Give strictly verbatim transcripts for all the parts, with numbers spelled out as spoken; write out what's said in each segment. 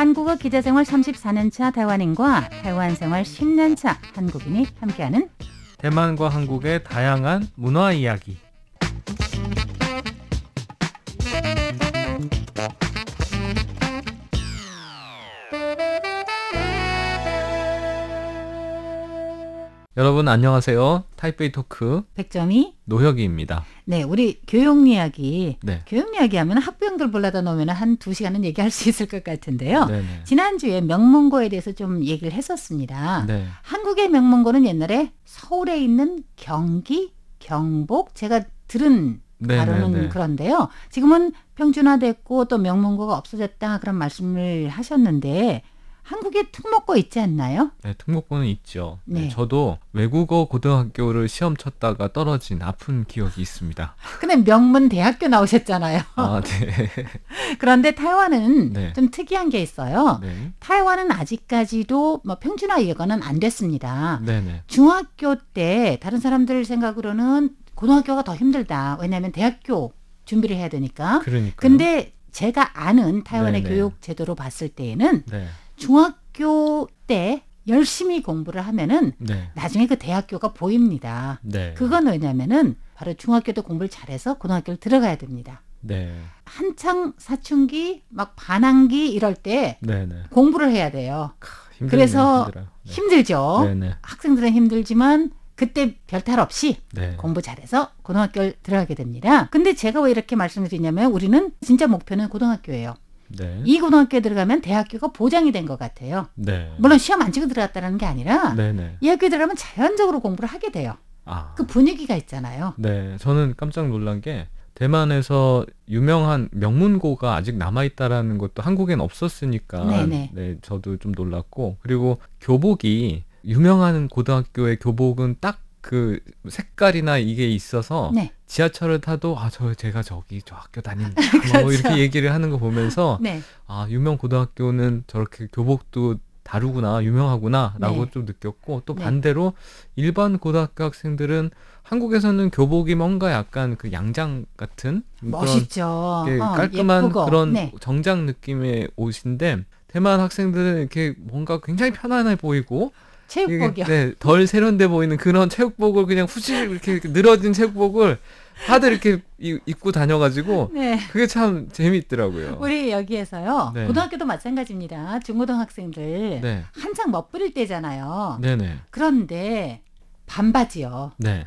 한국어 기자생활 삼십사 년차 타이완인과 타이완생활 십 년차 한국인이 함께하는 대만과 한국의 다양한 문화 이야기. 여러분 안녕하세요. 타이베이 토크 백점이 노혁이입니다. 네, 우리 교육 이야기. 네. 교육 이야기 하면 학부형들 불러다 놓으면 한 두 시간은 얘기할 수 있을 것 같은데요. 네네. 지난주에 명문고에 대해서 좀 얘기를 했었습니다. 네. 한국의 명문고는 옛날에 서울에 있는 경기, 경복 제가 들은 다루는 그런데요. 지금은 평준화됐고 또 명문고가 없어졌다 그런 말씀을 하셨는데 한국에 특목고 있지 않나요? 네, 특목고는 있죠. 네. 네, 저도 외국어 고등학교를 시험 쳤다가 떨어진 아픈 기억이 있습니다. 근데 명문 대학교 나오셨잖아요. 아, 네. 그런데 타이완은 네. 좀 특이한 게 있어요. 네. 타이완은 아직까지도 뭐 평준화 이거는 안 됐습니다. 네, 네. 중학교 때 다른 사람들 생각으로는 고등학교가 더 힘들다. 왜냐하면 대학교 준비를 해야 되니까. 그러니까요. 근데 제가 아는 타이완의 네, 네. 교육 제도로 봤을 때에는 네. 중학교 때 열심히 공부를 하면은 네. 나중에 그 대학교가 보입니다. 네. 그건 왜냐면은 바로 중학교 때 공부를 잘해서 고등학교를 들어가야 됩니다. 네. 한창 사춘기, 막 반항기 이럴 때 네, 네. 공부를 해야 돼요. 크, 힘들네요, 그래서 힘들어요. 네. 힘들죠. 네, 네. 학생들은 힘들지만 그때 별탈 없이 네. 공부 잘해서 고등학교를 들어가게 됩니다. 근데 제가 왜 이렇게 말씀드리냐면 우리는 진짜 목표는 고등학교예요. 네. 이 고등학교에 들어가면 대학교가 보장이 된 것 같아요. 네. 물론 시험 안 치고 들어갔다는 게 아니라 네네. 이 학교에 들어가면 자연적으로 공부를 하게 돼요. 아. 그 분위기가 있잖아요. 네, 저는 깜짝 놀란 게 대만에서 유명한 명문고가 아직 남아있다라는 것도 한국엔 없었으니까 네네. 네, 저도 좀 놀랐고 그리고 교복이 유명한 고등학교의 교복은 딱 그 색깔이나 이게 있어서 네. 지하철을 타도 아 저 제가 저기 저 학교 다닌다 그렇죠. 뭐 이렇게 얘기를 하는 거 보면서 네. 아 유명 고등학교는 저렇게 교복도 다르구나 유명하구나라고 네. 좀 느꼈고 또 네. 반대로 일반 고등학교 학생들은 한국에서는 교복이 뭔가 약간 그 양장 같은 멋있죠 그런 어, 깔끔한 예쁘고. 그런 네. 정장 느낌의 옷인데 대만 학생들은 이렇게 뭔가 굉장히 편안해 보이고. 체육복이요. 네, 덜 세련돼 보이는 그런 체육복을 그냥 후식 이렇게, 이렇게 늘어진 체육복을 다들 이렇게 입고 다녀가지고 네. 그게 참 재미있더라고요. 우리 여기에서요. 네. 고등학교도 마찬가지입니다. 중고등학생들 네. 한창 멋부릴 때잖아요. 네네. 그런데 반바지요. 네.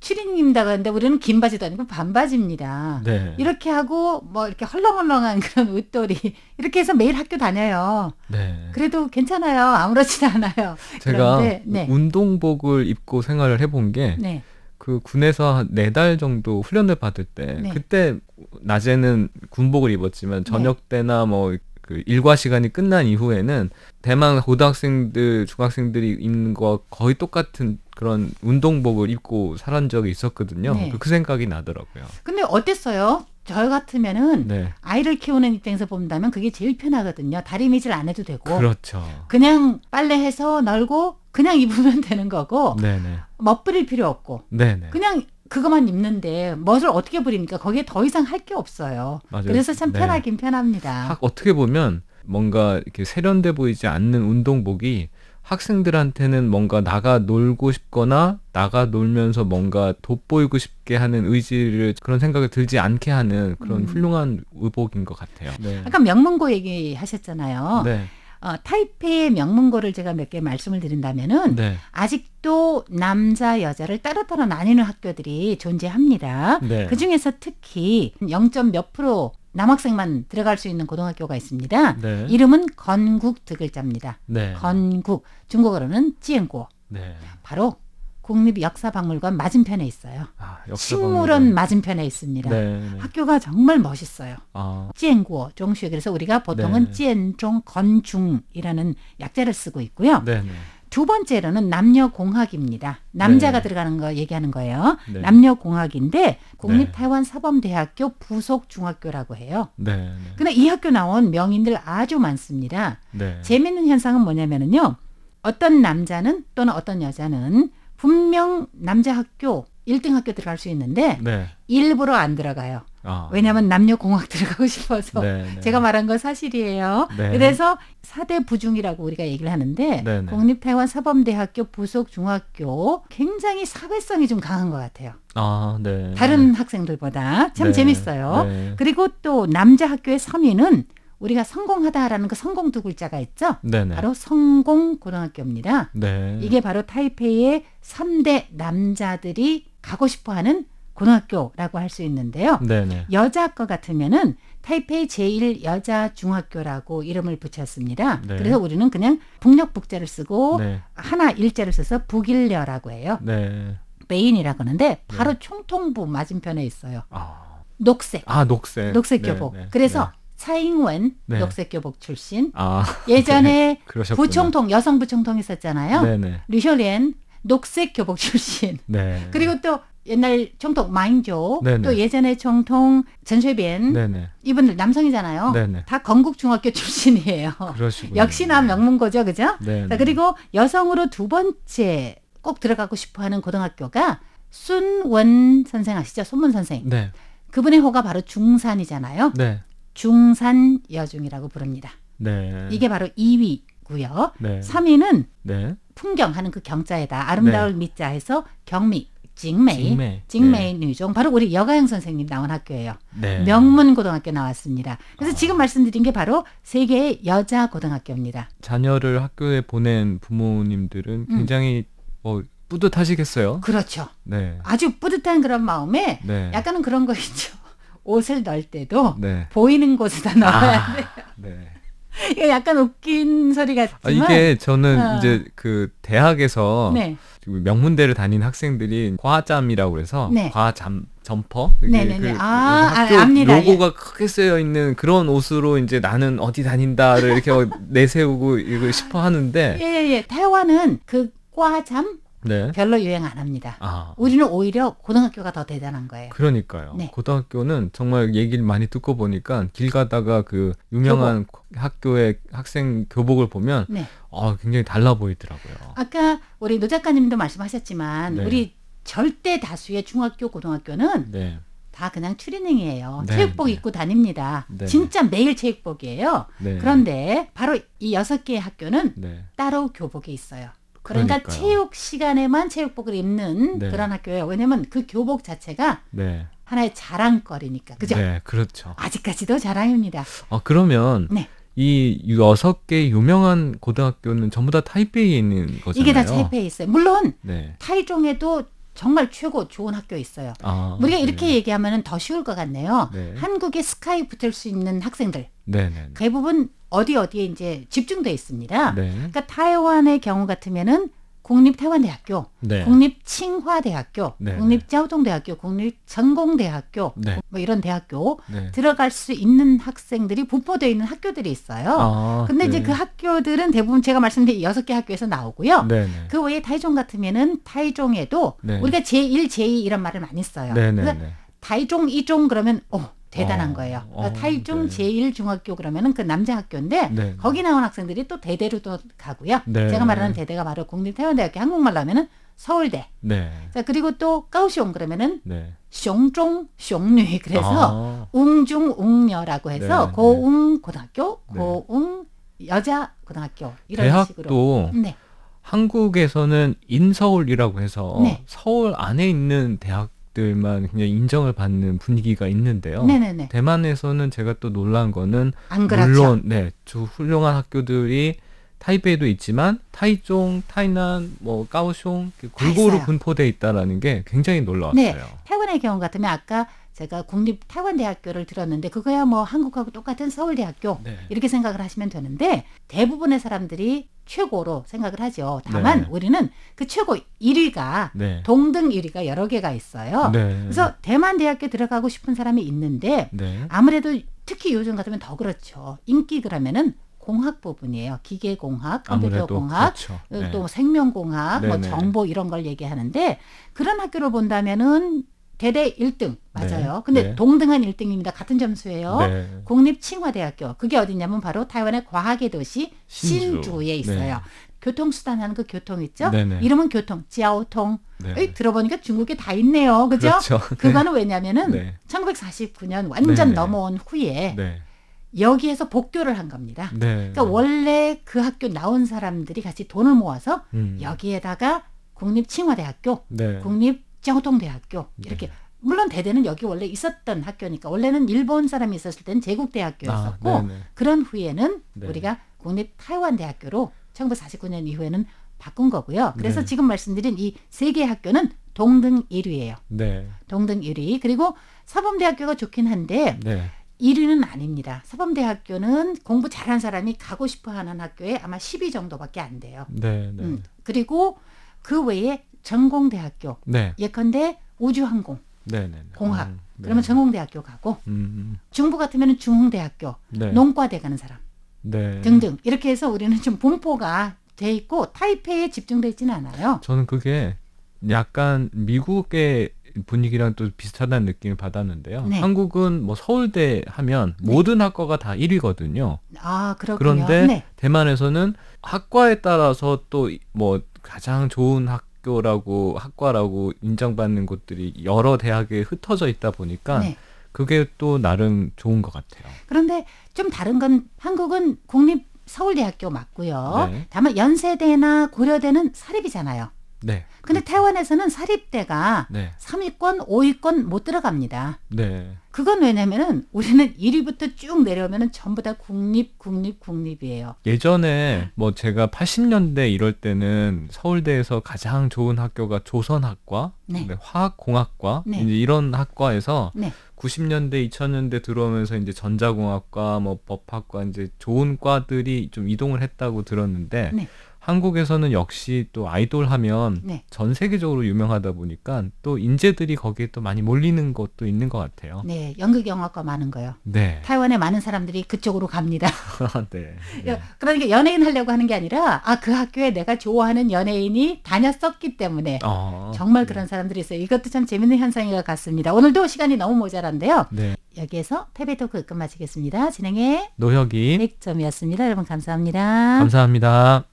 추리닝입니다. 그런데 우리는 긴 바지도 아니고 반바지입니다. 네. 이렇게 하고 뭐 이렇게 헐렁헐렁한 그런 웃돌이 이렇게 해서 매일 학교 다녀요. 네. 그래도 괜찮아요. 아무렇지도 않아요. 제가 그런데, 네. 운동복을 입고 생활을 해본 게 네. 그 군에서 네 달 정도 훈련을 받을 때 네. 그때 낮에는 군복을 입었지만 저녁 때나 뭐 그 일과 시간이 끝난 이후에는 대만 고등학생들, 중학생들이 입는 거와 거의 똑같은 그런 운동복을 입고 살한 적이 있었거든요. 네. 그 생각이 나더라고요. 근데 어땠어요? 저 같으면은 네. 아이를 키우는 입장에서 본다면 그게 제일 편하거든요. 다리 미질 안 해도 되고. 그렇죠. 그냥 빨래해서 널고 그냥 입으면 되는 거고. 네네. 멋부릴 필요 없고. 네네. 그냥 그것만 입는데 멋을 어떻게 부립니까? 거기에 더 이상 할 게 없어요. 맞아요. 그래서 참 편하긴 네. 편합니다. 학, 어떻게 보면 뭔가 이렇게 세련돼 보이지 않는 운동복이 학생들한테는 뭔가 나가 놀고 싶거나 나가 놀면서 뭔가 돋보이고 싶게 하는 의지를 그런 생각을 들지 않게 하는 그런 음. 훌륭한 의복인 것 같아요. 네. 아까 명문고 얘기하셨잖아요. 네. 어, 타이페이의 명문고를 제가 몇 개 말씀을 드린다면은 네. 아직도 남자 여자를 따로따로 나뉘는 학교들이 존재합니다. 네. 그중에서 특히 영 점 몇 프로 남학생만 들어갈 수 있는 고등학교가 있습니다. 네. 이름은 건국 두 글자입니다. 네. 건국, 중국어로는 젠궈. 네. 바로 국립역사박물관 맞은편에 있어요. 아, 식물원 맞은편에 있습니다. 네. 학교가 정말 멋있어요. 아. 젠궈, 종슈. 그래서 우리가 보통은 네. 젠종, 건중이라는 약자를 쓰고 있고요. 네. 두 번째로는 남녀공학입니다. 남자가 네. 들어가는 거 얘기하는 거예요. 네. 남녀공학인데 국립 네. 타이완 사범대학교 부속중학교라고 해요. 네. 근데 이 학교 나온 명인들 아주 많습니다. 네. 재미있는 현상은 뭐냐면요. 어떤 남자는 또는 어떤 여자는 분명 남자 학교 일 등 학교 들어갈 수 있는데 네. 일부러 안 들어가요. 아. 왜냐하면 남녀공학 들어가고 싶어서. 네네. 제가 말한 건 사실이에요. 네. 그래서 사대부중이라고 우리가 얘기를 하는데 네네. 국립타이완 사범대학교 부속중학교 굉장히 사회성이 좀 강한 것 같아요. 아, 네. 다른 네. 학생들보다 참 네. 재밌어요. 네. 그리고 또 남자 학교의 삼 위는 우리가 성공하다라는 그 성공 두 글자가 있죠. 네네. 바로 성공고등학교입니다. 네. 이게 바로 타이페이의 삼 대 남자들이 가고 싶어하는 고등학교라고 할 수 있는데요. 네네. 여자 학과 같으면은 타이페이 제일 여자중학교라고 이름을 붙였습니다. 네. 그래서 우리는 그냥 북녘북자를 쓰고 네. 하나 일자를 써서 북일녀라고 해요. 네. 메인이라고 하는데 바로 네. 총통부 맞은편에 있어요. 아. 녹색. 아, 녹색. 녹색 교복. 네, 네. 그래서 네. 차잉원 네. 녹색 교복 출신. 아, 예전에 네. 부총통 여성 부총통 있었잖아요. 네, 네. 류셔련 녹색 교복 출신. 네. 그리고 또 옛날 총통 마인조, 네네. 또 예전에 총통 전쉐빈 이분들 남성이잖아요. 네네. 다 건국중학교 출신이에요. 그러시군요. 역시나 명문고죠, 그죠? 자, 그리고 여성으로 두 번째 꼭 들어가고 싶어하는 고등학교가 순원 선생 아시죠? 손문 선생. 네. 그분의 호가 바로 중산이잖아요. 네. 중산여중이라고 부릅니다. 네. 이게 바로 이 위고요. 네. 삼 위는 네. 풍경하는 그 경자에다 아름다울 네. 미자에서 경미. 징메이, 징메이, 징메이 네. 뉴종. 바로 우리 여가영 선생님 나온 학교예요. 네. 명문고등학교 나왔습니다. 그래서 아. 지금 말씀드린 게 바로 세계의 여자 고등학교입니다. 자녀를 학교에 보낸 부모님들은 음. 굉장히 뭐 뿌듯하시겠어요? 그렇죠. 네. 아주 뿌듯한 그런 마음에 네. 약간은 그런 거 있죠. 옷을 넣을 때도 네. 보이는 곳에다 넣어야 아. 돼요. 네. 이게 약간 웃긴 소리 같지만 아, 이게 저는 어. 이제 그 대학에서 네. 명문대를 다닌 학생들이 과잠이라고 해서 네. 과잠 점퍼 네네네 그 아, 학교 아, 로고가 예. 크게 쓰여 있는 그런 옷으로 이제 나는 어디 다닌다를 이렇게 내세우고 이거 싶어 하는데 예예예 예. 타이완은 그 과잠 네. 별로 유행 안 합니다. 아. 우리는 오히려 고등학교가 더 대단한 거예요. 그러니까요. 네. 고등학교는 정말 얘기를 많이 듣고 보니까 길 가다가 그 유명한 교복. 학교의 학생 교복을 보면 네. 아, 굉장히 달라 보이더라고요. 아까 우리 노 작가님도 말씀하셨지만 네. 우리 절대 다수의 중학교, 고등학교는 네. 다 그냥 추리닝이에요. 네, 체육복 네. 입고 다닙니다. 네. 진짜 매일 체육복이에요. 네. 그런데 바로 이 여섯 개의 학교는 네. 따로 교복이 있어요. 그러니까 그러니까요. 체육 시간에만 체육복을 입는 네. 그런 학교예요. 왜냐면 그 교복 자체가 네. 하나의 자랑거리니까. 그죠? 네, 그렇죠. 아직까지도 자랑입니다. 아, 그러면 네. 이 여섯 개 유명한 고등학교는 전부 다 타이베이에 있는 거잖아요. 이게 다 타이베이에 있어요. 물론 네. 타이중에도 정말 최고 좋은 학교 있어요. 아, 우리가 네. 이렇게 얘기하면 더 쉬울 것 같네요. 네. 한국에 스카이 붙을 수 있는 학생들. 네, 네, 네. 대부분 어디 어디에 이제 집중돼 있습니다. 네. 그러니까 타이완의 경우 같으면은 국립 타이완대학교, 네. 국립 칭화대학교, 네. 국립 짜오동대학교, 국립 전공대학교 네. 뭐 이런 대학교 네. 들어갈 수 있는 학생들이 분포되어 있는 학교들이 있어요. 아, 근데 네. 이제 그 학교들은 대부분 제가 말씀드린 여섯 개 학교에서 나오고요. 네, 네. 그 외에 타이종 같으면은 타이종에도 네. 우리가 제일, 제이 이런 말을 많이 써요. 네, 네, 그래서 네. 타이종, 이종 그러면 오. 대단한 어, 거예요. 어, 타이중 네. 제일 중학교 그러면은 그 남자 학교인데 네. 거기 나온 학생들이 또 대대로 또 가고요. 네. 제가 말하는 대대가 바로 국립타이완대학교 한국말로 하면은 서울대. 네. 자, 그리고 또 까오숑 그러면은 네. 숑종 숑류 그래서 아. 웅중 웅녀라고 해서 네. 고웅 고등학교, 네. 고웅 여자 고등학교 이런 대학도 식으로. 네. 한국에서는 인서울이라고 해서 네. 서울 안에 있는 대학 들만 그냥 인정을 받는 분위기가 있는데요. 네네네. 대만에서는 제가 또 놀란 거는 안 그렇죠. 물론 네, 훌륭한 학교들이 타이베이도 있지만 타이종, 타이난, 뭐 까오숑 골고루 분포돼 있다라는 게 굉장히 놀라웠어요. 네. 타이완의 경우 같으면 아까 제가 국립 타이완 대학교를 들었는데 그거야 뭐 한국하고 똑같은 서울대학교 네. 이렇게 생각을 하시면 되는데 대부분의 사람들이 최고로 생각을 하죠. 다만 네. 우리는 그 최고 일 위가 네. 동등 일 위가 여러 개가 있어요. 네. 그래서 대만 대학교에 들어가고 싶은 사람이 있는데 네. 아무래도 특히 요즘 같으면 더 그렇죠. 인기 그러면은 공학 부분이에요. 기계공학, 컴퓨터공학, 그렇죠. 네. 또 생명공학, 네. 뭐 정보 이런 걸 얘기하는데 그런 학교로 본다면은 대대 일 등 맞아요. 네, 근데 네. 동등한 일 등입니다. 같은 점수예요. 네. 국립 칭화대학교. 그게 어디냐면 바로 타이완의 과학의 도시 신주. 신주에 있어요. 네. 교통수단 하는 그 교통 있죠? 네네. 이름은 교통, 지하오통. 에이, 들어보니까 중국에 다 있네요. 그죠? 그렇죠. 그거는 네. 왜냐면은 네. 천구백사십구 년 완전 네네. 넘어온 후에 네. 여기에서 복교를 한 겁니다. 네. 그러니까 원래 그 학교 나온 사람들이 같이 돈을 모아서 음. 여기에다가 국립칭화대학교, 네. 국립정호통대학교 이렇게 네. 물론 대대는 여기 원래 있었던 학교니까 원래는 일본 사람이 있었을 때는 제국대학교였었고 아, 그런 후에는 네. 우리가 국립 타이완 대학교로 천구백사십구 년 이후에는 바꾼 거고요. 그래서 네. 지금 말씀드린 이 세 개의 학교는 동등 일 위예요. 네. 동등 일 위. 그리고 사범대학교가 좋긴 한데 네. 일 위는 아닙니다. 사범대학교는 공부 잘한 사람이 가고 싶어하는 학교에 아마 십 위 정도밖에 안 돼요. 네, 네. 음, 그리고 그 외에 전공대학교, 네. 예컨대 우주항공, 네, 네, 공학, 음, 네. 그러면 전공대학교 가고 음, 음. 중부 같으면 중흥대학교, 네. 농과대 가는 사람 네. 등등 이렇게 해서 우리는 좀 분포가 돼 있고 타이페이에 집중돼 있지는 않아요. 저는 그게 약간 미국의 분위기랑 또 비슷하다는 느낌을 받았는데요. 네. 한국은 뭐 서울대 하면 네. 모든 학과가 다 일 위거든요. 아, 그렇군요. 그런데 네. 대만에서는 학과에 따라서 또 뭐 가장 좋은 학교라고 학과라고 인정받는 곳들이 여러 대학에 흩어져 있다 보니까 네. 그게 또 나름 좋은 것 같아요. 그런데 좀 다른 건 한국은 국립 서울대학교 맞고요. 네. 다만 연세대나 고려대는 사립이잖아요. 네. 근데 그렇죠. 타이완에서는 사립대가 네. 삼 위권, 오 위권 못 들어갑니다. 네. 그건 왜냐면은 우리는 일 위부터 쭉 내려오면은 전부 다 국립, 국립, 국립이에요. 예전에 뭐 제가 팔십 년대 이럴 때는 서울대에서 가장 좋은 학교가 조선학과, 네. 화학공학과, 네. 이제 이런 학과에서 네. 구십 년대, 이천 년대 들어오면서 이제 전자공학과, 뭐 법학과 이제 좋은 과들이 좀 이동을 했다고 들었는데 네. 한국에서는 역시 또 아이돌 하면 네. 전 세계적으로 유명하다 보니까 또 인재들이 거기에 또 많이 몰리는 것도 있는 것 같아요. 네. 연극 영화과 많은 거요. 네. 타이완에 많은 사람들이 그쪽으로 갑니다. 네, 네. 그러니까 연예인 하려고 하는 게 아니라 아, 그 학교에 내가 좋아하는 연예인이 다녔었기 때문에 어, 정말 그런 네. 사람들이 있어요. 이것도 참 재밌는 현상인 것 같습니다. 오늘도 시간이 너무 모자란데요. 네. 여기에서 타이베이 토크 끝마치겠습니다. 진행해 노혁이 백점이었습니다. 여러분 감사합니다. 감사합니다.